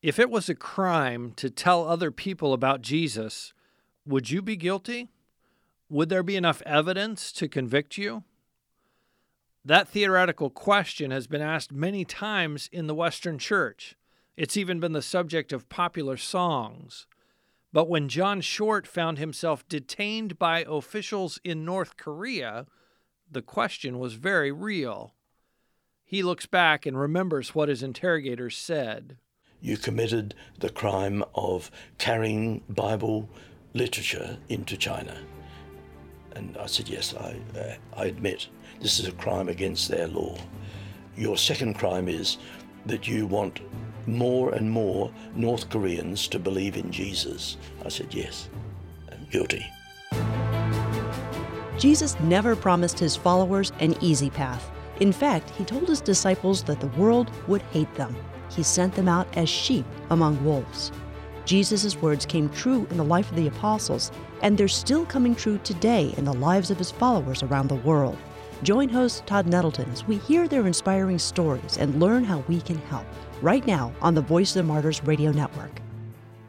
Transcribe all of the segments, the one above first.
If it was a crime to tell other people about Jesus, would you be guilty? Would there be enough evidence to convict you? That theoretical question has been asked many times in the Western Church. It's even been the subject of popular songs. But when John Short found himself detained by officials in North Korea, the question was very real. He looks back and remembers what his interrogators said. You committed the crime of carrying Bible literature into China. And I said, yes, I admit this is a crime against their law. Your second crime is that you want more and more North Koreans to believe in Jesus. I said, yes, I'm guilty. Jesus never promised his followers an easy path. In fact, he told his disciples that the world would hate them. He sent them out as sheep among wolves. Jesus' words came true in the life of the apostles, and they're still coming true today in the lives of his followers around the world. Join host Todd Nettleton as we hear their inspiring stories and learn how we can help, right now on the Voice of the Martyrs radio network.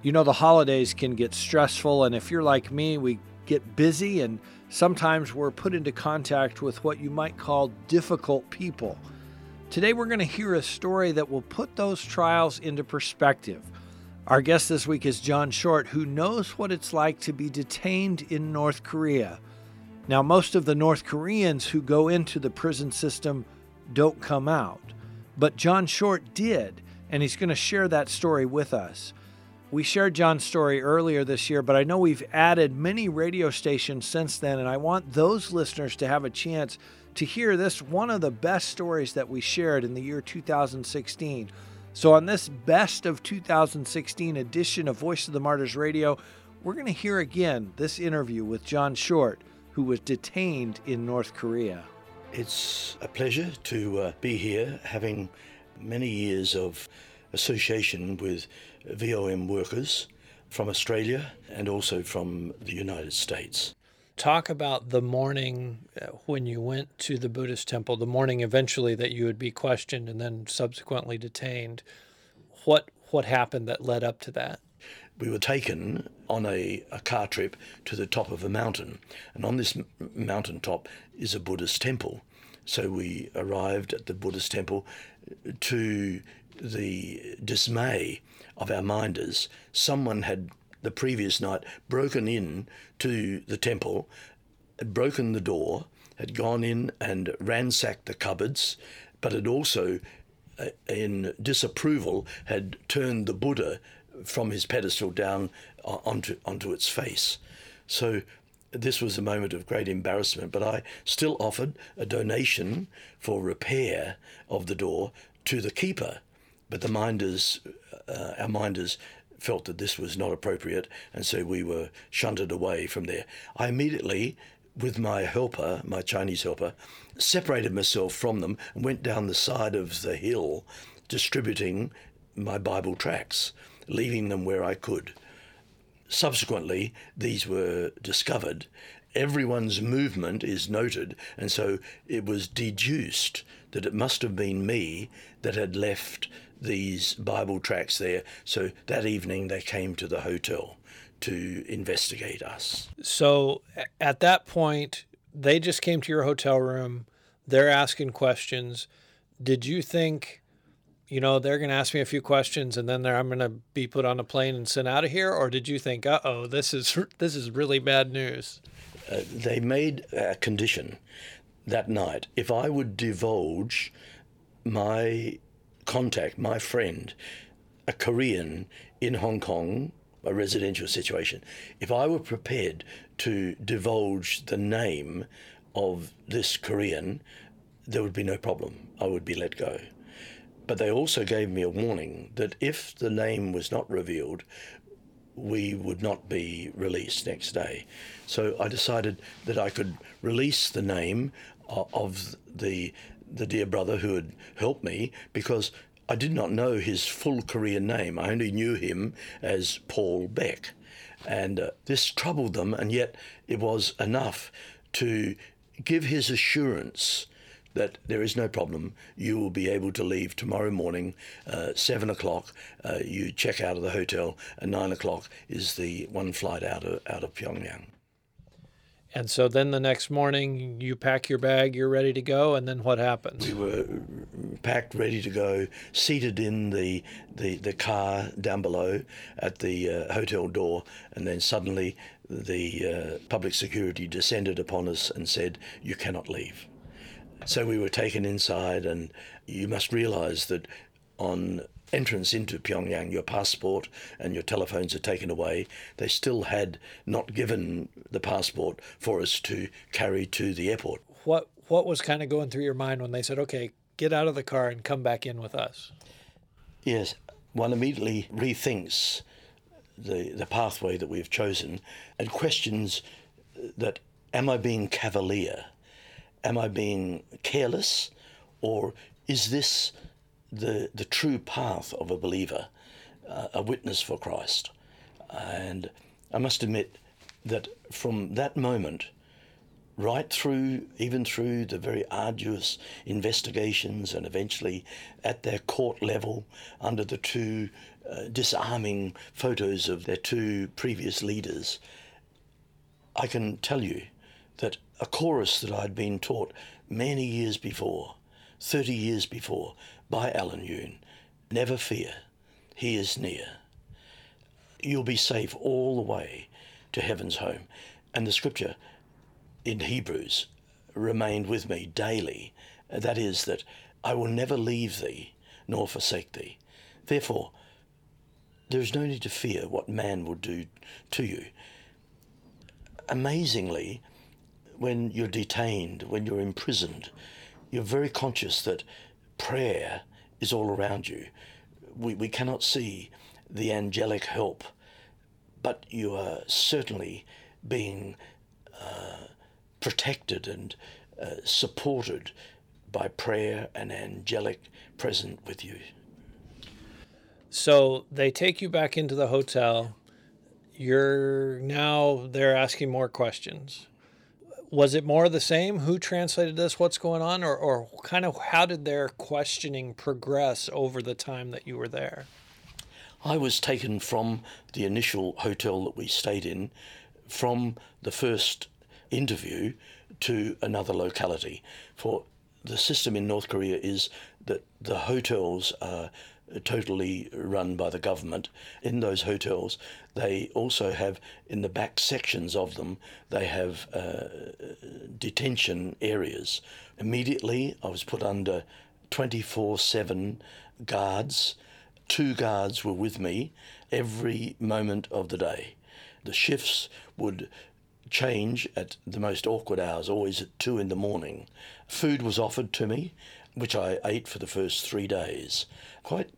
You know, the holidays can get stressful, and if you're like me, we get busy, and sometimes we're put into contact with what you might call difficult people. Today we're going to hear a story that will put those trials into perspective. Our guest this week is John Short, who knows what it's like to be detained in North Korea. Now, most of the North Koreans who go into the prison system don't come out, but John Short did, and he's going to share that story with us. We shared John's story earlier this year, but I know we've added many radio stations since then, and I want those listeners to have a chance to hear this, one of the best stories that we shared in the year 2016. So on this Best of 2016 edition of Voice of the Martyrs Radio, we're going to hear again this interview with John Short, who was detained in North Korea. It's a pleasure to be here, having many years of association with VOM workers from Australia and also from the United States. Talk about the morning when you went to the Buddhist temple, the morning eventually that you would be questioned and then subsequently detained. What happened that led up to that? We were taken on a car trip to the top of a mountain, and on this mountaintop is a Buddhist temple. So we arrived at the Buddhist temple to the dismay of our minders. Someone had the previous night broken in to the temple, had broken the door, had gone in and ransacked the cupboards, but had also, in disapproval, had turned the Buddha from his pedestal down onto its face. So this was a moment of great embarrassment, but I still offered a donation for repair of the door to the keeper. But the minders, our minders, felt that this was not appropriate, and so we were shunted away from there. I immediately, with my helper, my Chinese helper, separated myself from them and went down the side of the hill distributing my Bible tracts, leaving them where I could. Subsequently, these were discovered. Everyone's movement is noted, and so it was deduced that it must have been me that had left these Bible tracts there. So that evening they came to the hotel to investigate us. So at that point, they just came to your hotel room. They're asking questions. Did you think, you know, they're going to ask me a few questions and then I'm going to be put on a plane and sent out of here? Or did you think, uh-oh, this is really bad news? They made a condition that night. If I would divulge my contact, my friend, a Korean in Hong Kong, a residential situation, if I were prepared to divulge the name of this Korean, there would be no problem. I would be let go. But they also gave me a warning that if the name was not revealed, we would not be released next day. So I decided that I could release the name of the dear brother who had helped me, because I did not know his full Korean name. I only knew him as Paul Beck. And this troubled them, and yet it was enough to give his assurance that there is no problem. You will be able to leave tomorrow morning, 7 o'clock. You check out of the hotel, and 9 o'clock is the one flight out of Pyongyang. And so then the next morning, you pack your bag, you're ready to go, and then what happens? We were packed, ready to go, seated in the car down below at the hotel door, and then suddenly the public security descended upon us and said, "You cannot leave." So we were taken inside, and you must realize that on entrance into Pyongyang, your passport and your telephones are taken away. They still had not given the passport for us to carry to the airport. What was kind of going through your mind when they said, "Okay, get out of the car and come back in with us"? Yes, one immediately rethinks the pathway that we've chosen and questions that, am I being cavalier? Am I being careless? Or is this the true path of a believer, a witness for Christ? And I must admit that from that moment, right through, even through the very arduous investigations and eventually at their court level under the two disarming photos of their two previous leaders, I can tell you that a chorus that I'd been taught many years before, 30 years before, by Alan Yoon, "Never fear, he is near. You'll be safe all the way to heaven's home." And the scripture in Hebrews remained with me daily. That is that I will never leave thee nor forsake thee. Therefore, there is no need to fear what man will do to you. Amazingly, when you're detained, when you're imprisoned, you're very conscious that prayer is all around you. We cannot see the angelic help, but you are certainly being protected and supported by prayer and angelic present with you. So they take you back into the hotel. They're asking more questions. Was it more of the same? Who translated this? What's going on? Or kind of how did their questioning progress over the time that you were there? I was taken from the initial hotel that we stayed in, from the first interview, to another locality. For the system in North Korea is that the hotels are totally run by the government. In those hotels, they also have, in the back sections of them, they have detention areas. Immediately, I was put under 24/7 guards. Two guards were with me every moment of the day. The shifts would change at the most awkward hours, always at 2 a.m. Food was offered to me, which I ate for the first 3 days. Quite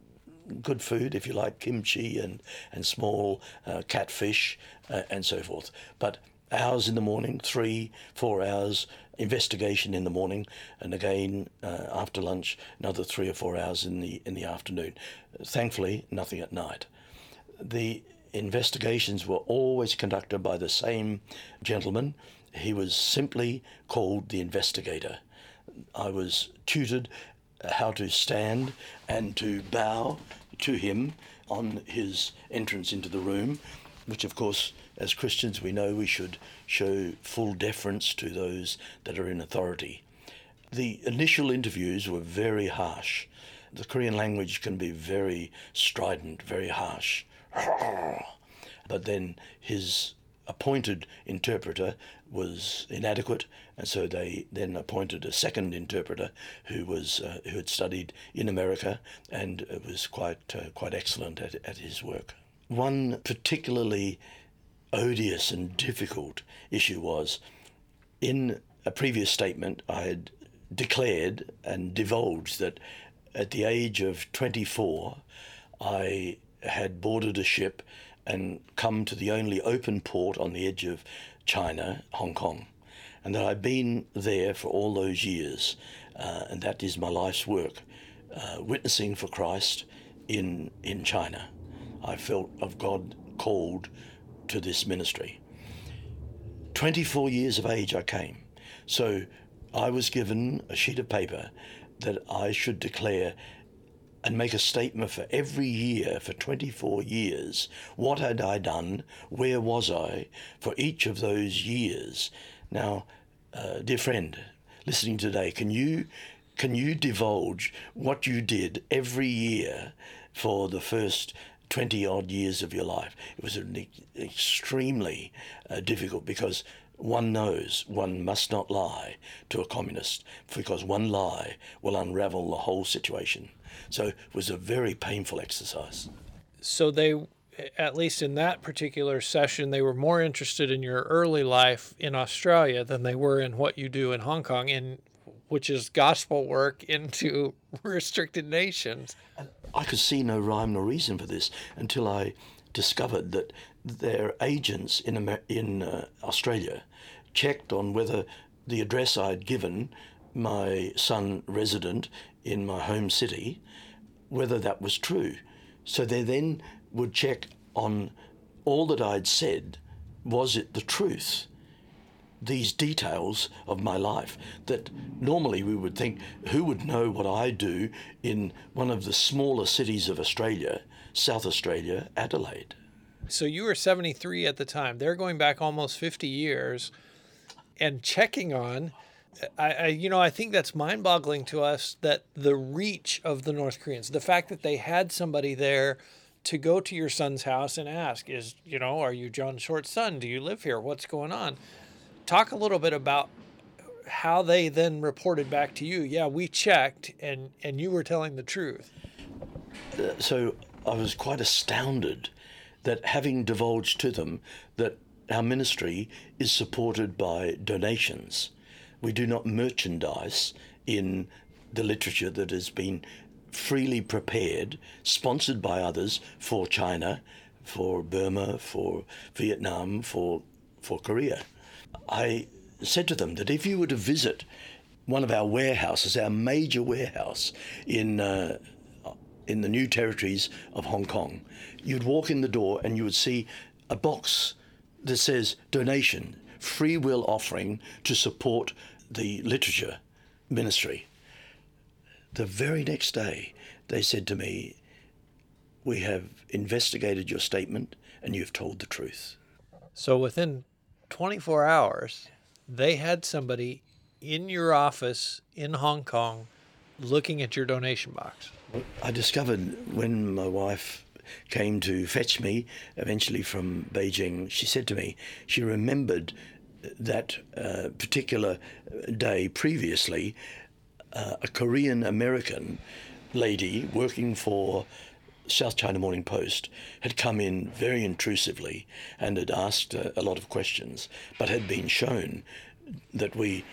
good food, if you like, kimchi and small catfish and so forth. But hours in the morning, 3-4 hours, investigation in the morning, and again after lunch, another 3 or 4 hours in the afternoon. Thankfully, nothing at night. The investigations were always conducted by the same gentleman. He was simply called the investigator. I was tutored how to stand and to bow to him on his entrance into the room, which, of course, as Christians, we know we should show full deference to those that are in authority. The initial interviews were very harsh. The Korean language can be very strident, very harsh. But then his appointed interpreter was inadequate, and so they then appointed a second interpreter who had studied in America and was quite excellent at his work. One particularly odious and difficult issue was, in a previous statement, I had declared and divulged that at the age of 24, I had boarded a ship and come to the only open port on the edge of China, Hong Kong, and that I've been there for all those years, and that is my life's work, witnessing for Christ in China. I felt of God called to this ministry. 24 years of age I came, so I was given a sheet of paper that I should declare and make a statement for every year for 24 years. What had I done? Where was I for each of those years? Now, dear friend, listening today, can you divulge what you did every year for the first 20-odd years of your life? It was extremely difficult, because one knows one must not lie to a communist, because one lie will unravel the whole situation. So it was a very painful exercise. So they, at least in that particular session, they were more interested in your early life in Australia than they were in what you do in Hong Kong, which is gospel work into restricted nations. I could see no rhyme nor reason for this until I discovered that their agents in Australia checked on whether the address I had given my son resident in my home city, whether that was true. So they then would check on all that I'd said, was it the truth? These details of my life that normally we would think, who would know what I do in one of the smaller cities of Australia, South Australia, Adelaide. So you were 73 at the time. They're going back almost 50 years and checking on. I think that's mind-boggling to us, that the reach of the North Koreans, the fact that they had somebody there to go to your son's house and ask, are you John Short's son? Do you live here? What's going on? Talk a little bit about how they then reported back to you. Yeah, we checked, and you were telling the truth. So I was quite astounded that, having divulged to them that our ministry is supported by donations, we do not merchandise in the literature that has been freely prepared, sponsored by others, for China, for Burma, for Vietnam, for Korea. I said to them that if you were to visit one of our warehouses, our major warehouse in the new territories of Hong Kong, you'd walk in the door and you would see a box that says donation, free will offering to support the literature ministry. The very next day, they said to me, we have investigated your statement and you've told the truth. So within 24 hours, they had somebody in your office in Hong Kong looking at your donation box. I discovered when my wife came to fetch me eventually from Beijing, she said to me, she remembered that particular day previously, a Korean-American lady working for South China Morning Post had come in very intrusively and had asked a lot of questions, but had been shown that we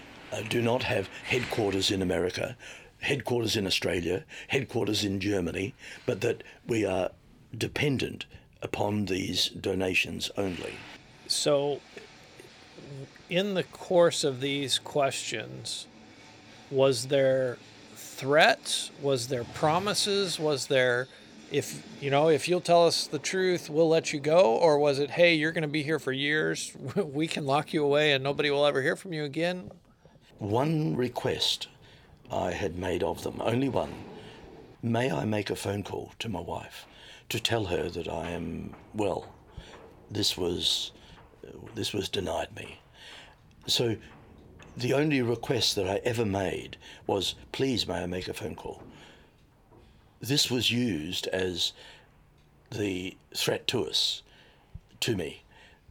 do not have headquarters in America, headquarters in Australia, headquarters in Germany, but that we are dependent upon these donations only. So in the course of these questions, was there threats? Was there promises? Was there, if you'll tell us the truth, we'll let you go? Or was it, hey, you're going to be here for years, we can lock you away and nobody will ever hear from you again? One request I had made of them, only one. May I make a phone call to my wife to tell her that I am well? This was denied me. So the only request that I ever made was, please, may I make a phone call? This was used as the threat to me,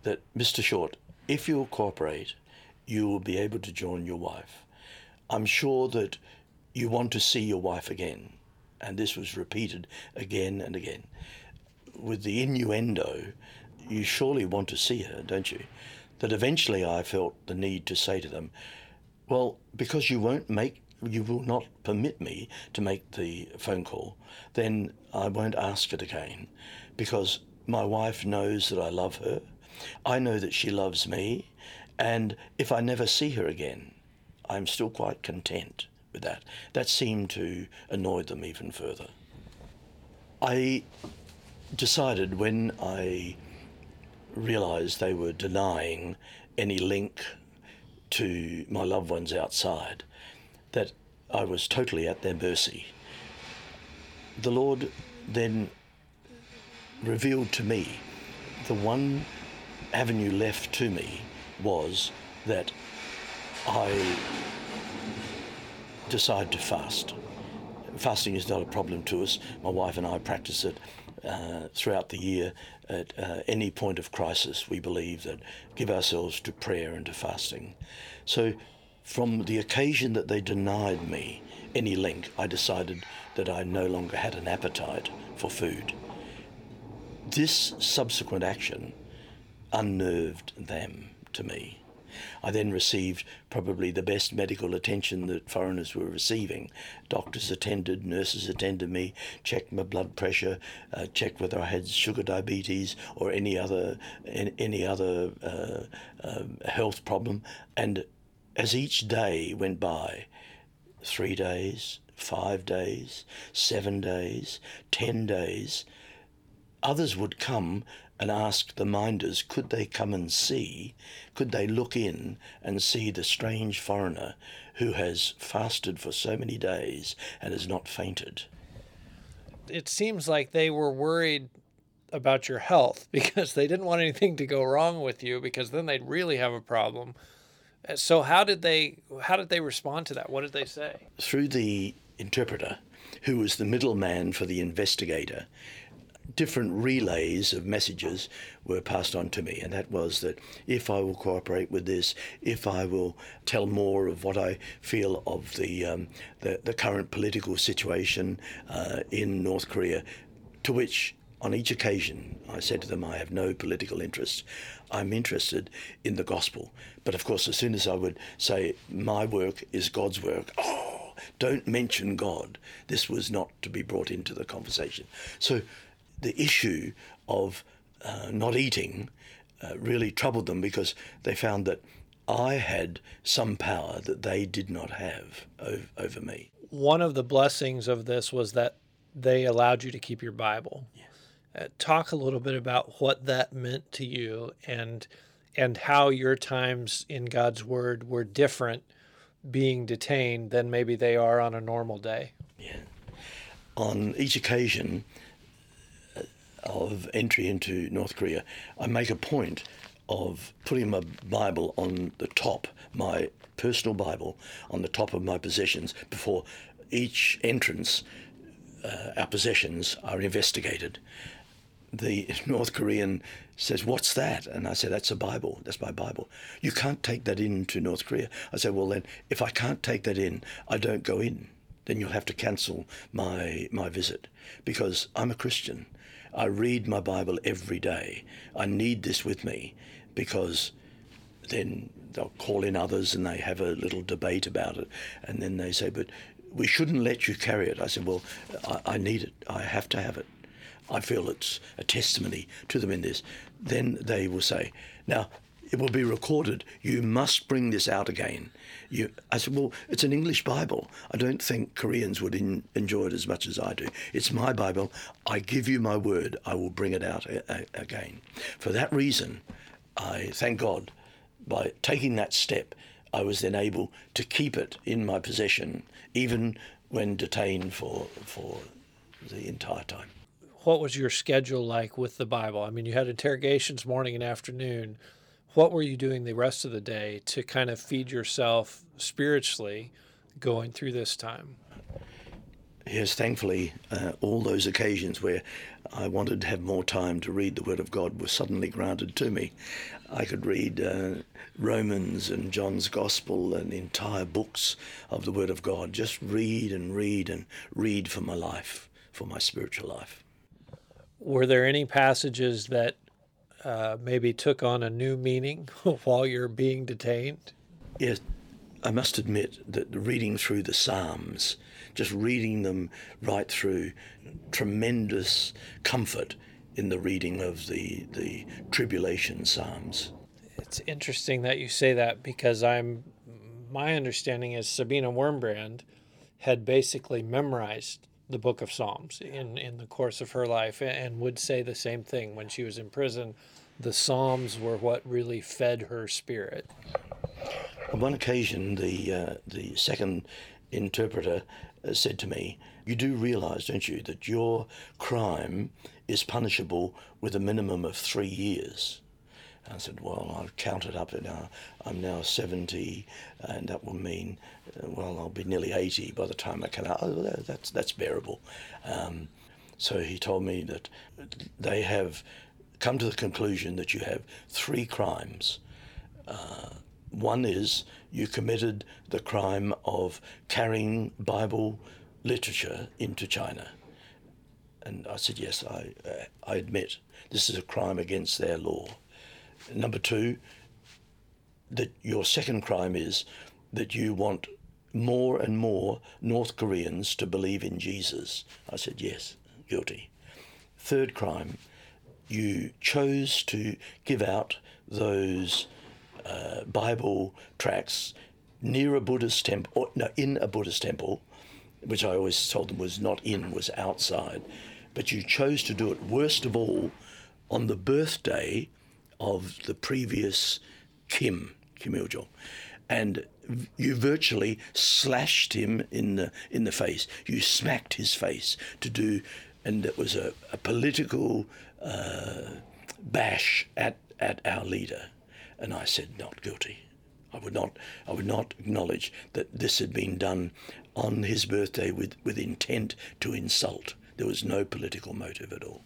that, Mr. Short, if you'll cooperate, you will be able to join your wife. I'm sure that you want to see your wife again. And this was repeated again and again, with the innuendo, you surely want to see her, don't you? That eventually I felt the need to say to them, well, because you will not permit me to make the phone call, then I won't ask it again, because my wife knows that I love her. I know that she loves me. And if I never see her again, I'm still quite content with that. That seemed to annoy them even further. I decided, when I realized they were denying any link to my loved ones outside that I was totally at their mercy. The Lord then revealed to me the one avenue left to me was that I decide to fast. Fasting is not a problem to us. My wife and I practice it throughout the year. At any point of crisis, we believe that give ourselves to prayer and to fasting. So from the occasion that they denied me any link, I decided that I no longer had an appetite for food. This subsequent action unnerved them to me. I then received probably the best medical attention that foreigners were receiving. Doctors attended, nurses attended me, checked my blood pressure, checked whether I had sugar diabetes or any other health problem. And as each day went by, 3 days, 5 days, 7 days, 10 days, others would come and asked the minders, could they come and see, could they look in and see the strange foreigner who has fasted for so many days and has not fainted? It seems like they were worried about your health because they didn't want anything to go wrong with you, because then they'd really have a problem. So how did they respond to that? What did they say? Through the interpreter, who was the middleman for the investigator, different relays of messages were passed on to me, and that was that if I will cooperate with this, if I will tell more of what I feel of the current political situation in North Korea, to which on each occasion I said to them, I have no political interest. I'm interested in the gospel. But of course, as soon as I would say, my work is God's work, oh, don't mention God. This was not to be brought into the conversation. So the issue of not eating really troubled them, because they found that I had some power that they did not have over me. One of the blessings of this was that they allowed you to keep your Bible. Yes. Talk a little bit about what that meant to you and how your times in God's Word were different being detained than maybe they are on a normal day. Yeah. On each occasion of entry into North Korea, I make a point of putting my Bible on the top, my personal Bible, on the top of my possessions before each entrance. Our possessions are investigated. The North Korean says, what's that? And I said, that's a Bible. That's my Bible. You can't take that into North Korea. I said, well, then, if I can't take that in, I don't go in. Then you'll have to cancel my visit, because I'm a Christian. I read my Bible every day. I need this with me, because then they'll call in others and they have a little debate about it. And then they say, but we shouldn't let you carry it. I said, well, I need it. I have to have it. I feel it's a testimony to them in this. Then they will say, now, it will be recorded. You must bring this out again. I said, well, it's an English Bible. I don't think Koreans would enjoy it as much as I do. It's my Bible. I give you my word. I will bring it out again. For that reason, I thank God, by taking that step, I was then able to keep it in my possession, even when detained for the entire time. What was your schedule like with the Bible? I mean, you had interrogations morning and afternoon. What were you doing the rest of the day to kind of feed yourself spiritually going through this time? Yes, thankfully, all those occasions where I wanted to have more time to read the Word of God were suddenly granted to me. I could read Romans and John's Gospel and entire books of the Word of God, just read and read and read for my life, for my spiritual life. Were there any passages that maybe took on a new meaning while you're being detained? Yes, I must admit that reading through the Psalms, just reading them right through, tremendous comfort in the reading of the tribulation Psalms. It's interesting that you say that, because my understanding is Sabina Wurmbrand had basically memorized the book of Psalms in the course of her life, and would say the same thing when she was in prison. The Psalms were what really fed her spirit. On one occasion, the second interpreter said to me, "You do realise, don't you, that your crime is punishable with a minimum of 3 years?" And I said, "Well, I've counted up it now. I'm now 70, and that will mean, well, I'll be nearly 80 by the time I come out. Oh, that's bearable." So he told me that they have come to the conclusion that you have three crimes. One is you committed the crime of carrying Bible literature into China. And I said, yes, I admit this is a crime against their law. Number two, that your second crime is that you want more and more North Koreans to believe in Jesus. I said, yes, guilty. Third crime, you chose to give out those Bible tracts near a Buddhist temple, or no, in a Buddhist temple, which I always told them was not in, was outside. But you chose to do it, worst of all, on the birthday of the previous Kim Il-sung, and you virtually slashed him in the face. You smacked his face to do, and it was a political bash at our leader. And I said, not guilty. I would not acknowledge that this had been done on his birthday with intent to insult. There was no political motive at all.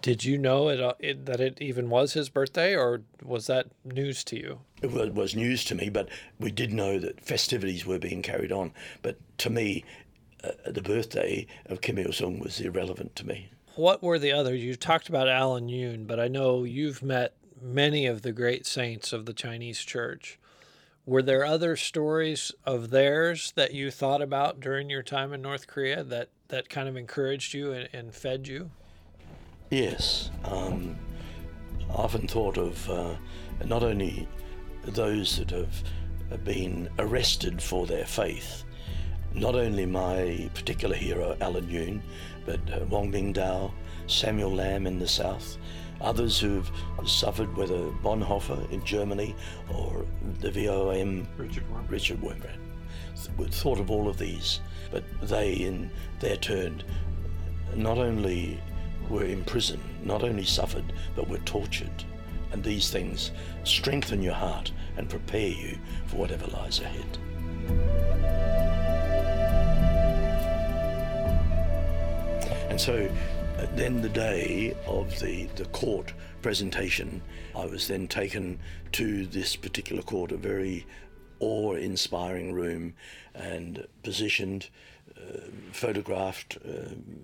Did you know that it even was his birthday, or was that news to you? It was news to me, but we did know that festivities were being carried on. But to me, the birthday of Kim Il-sung was irrelevant to me. What were the others? You talked about Alan Yoon, but I know you've met many of the great saints of the Chinese church. Were there other stories of theirs that you thought about during your time in North Korea that kind of encouraged you and fed you? Yes, I often thought of not only those that have been arrested for their faith, not only my particular hero, Alan Yoon, but Wong Mingdao, Samuel Lam in the South, others who've suffered, whether Bonhoeffer in Germany or the VOM, Richard Wurmbrand, thought of all of these, but they in their turn not only were imprisoned, not only suffered, but were tortured. And these things strengthen your heart and prepare you for whatever lies ahead. And so then the day of the court presentation, I was then taken to this particular court, a very awe-inspiring room, and positioned, photographed,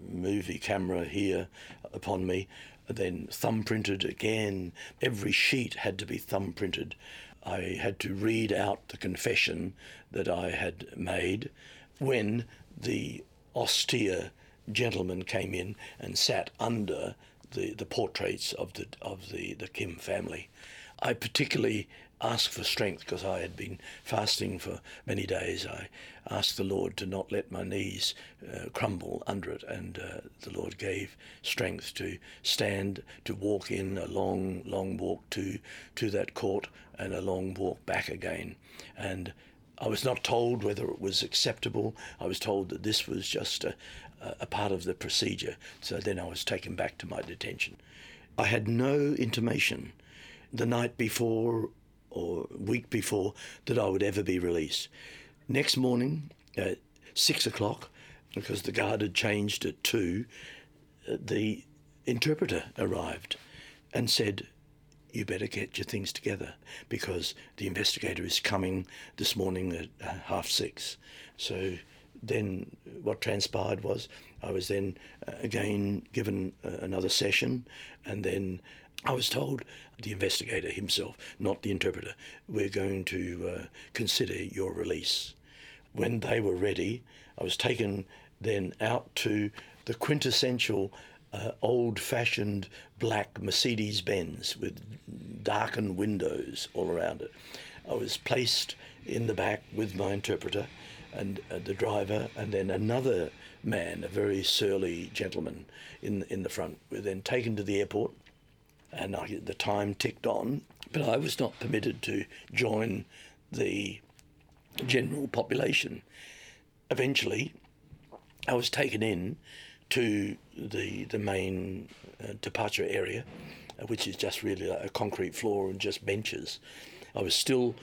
movie camera here upon me, then thumbprinted again. Every sheet had to be thumbprinted. I had to read out the confession that I had made when the austere gentleman came in and sat under the portraits of the Kim family. I particularly asked for strength because I had been fasting for many days. I asked the Lord to not let my knees crumble under it, and the Lord gave strength to stand, to walk in a long, long walk to that court and a long walk back again. And I was not told whether it was acceptable. I was told that this was just a part of the procedure. So then I was taken back to my detention. I had no intimation the night before or week before that I would ever be released. Next morning at 6 o'clock, because the guard had changed at 2, the interpreter arrived and said, "You better get your things together because the investigator is coming this morning at 6:30. So then what transpired was I was then again given another session, and then I was told, the investigator himself, not the interpreter, "We're going to consider your release." When they were ready, I was taken then out to the quintessential old-fashioned black Mercedes-Benz with darkened windows all around it. I was placed in the back with my interpreter and the driver, and then another man, a very surly gentleman in the front. We were then taken to the airport, and the time ticked on, but I was not permitted to join the general population. Eventually, I was taken in to the main departure area, which is just really like a concrete floor and just benches. I was still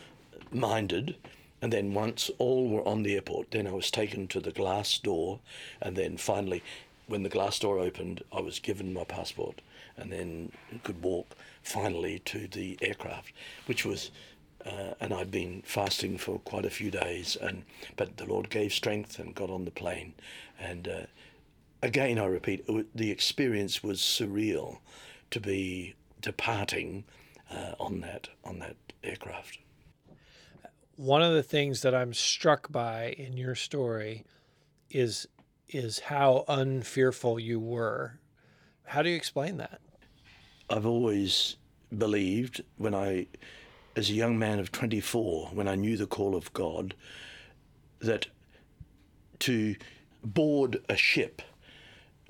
minded, and then once all were on the airport, then I was taken to the glass door, and then finally, when the glass door opened, I was given my passport and then could walk finally to the aircraft, which was, and I'd been fasting for quite a few days, but the Lord gave strength and got on the plane. And again, I repeat, the experience was surreal to be departing on that aircraft. One of the things that I'm struck by in your story is how unfearful you were. How do you explain that? I've always believed, when I, as a young man of 24, when I knew the call of God, that to board a ship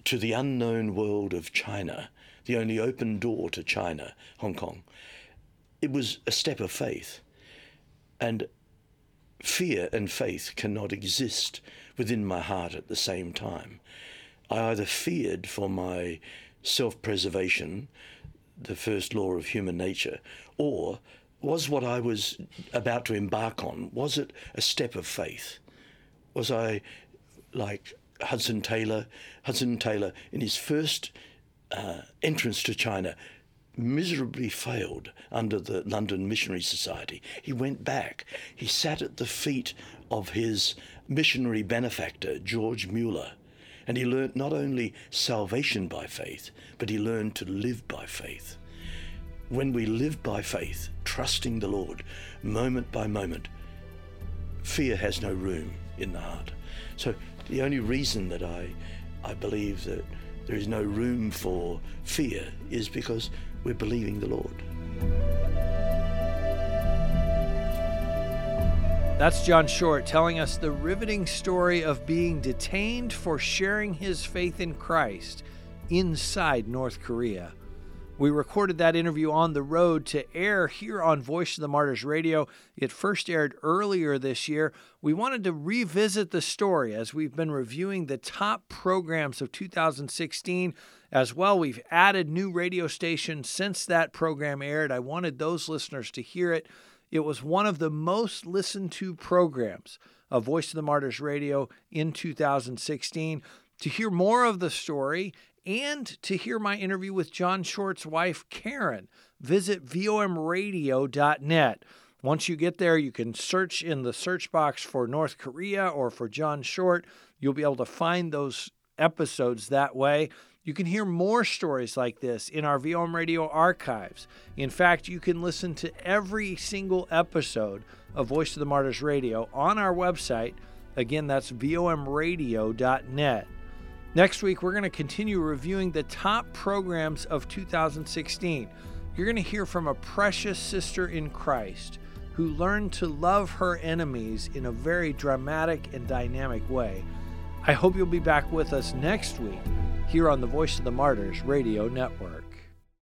to the unknown world of China, the only open door to China, Hong Kong, it was a step of faith. And fear and faith cannot exist within my heart at the same time. I either feared for my self-preservation, the first law of human nature, or was what I was about to embark on, was it a step of faith? Was I like Hudson Taylor? Hudson Taylor, in his first entrance to China, miserably failed under the London Missionary Society. He went back. He sat at the feet of his missionary benefactor, George Mueller, and he learned not only salvation by faith, but he learned to live by faith. When we live by faith, trusting the Lord, moment by moment, fear has no room in the heart. So the only reason that I believe that there is no room for fear is because we're believing the Lord. That's John Short telling us the riveting story of being detained for sharing his faith in Christ inside North Korea. We recorded that interview on the road to air here on Voice of the Martyrs Radio. It first aired earlier this year. We wanted to revisit the story as we've been reviewing the top programs of 2016. As well, we've added new radio stations since that program aired. I wanted those listeners to hear it. It was one of the most listened to programs of Voice of the Martyrs Radio in 2016. To hear more of the story and to hear my interview with John Short's wife, Karen, visit vomradio.net. Once you get there, you can search in the search box for North Korea or for John Short. You'll be able to find those episodes that way. You can hear more stories like this in our VOM Radio archives. In fact, you can listen to every single episode of Voice of the Martyrs Radio on our website. Again, that's vomradio.net. Next week, we're going to continue reviewing the top programs of 2016. You're going to hear from a precious sister in Christ who learned to love her enemies in a very dramatic and dynamic way. I hope you'll be back with us next week here on the Voice of the Martyrs Radio Network.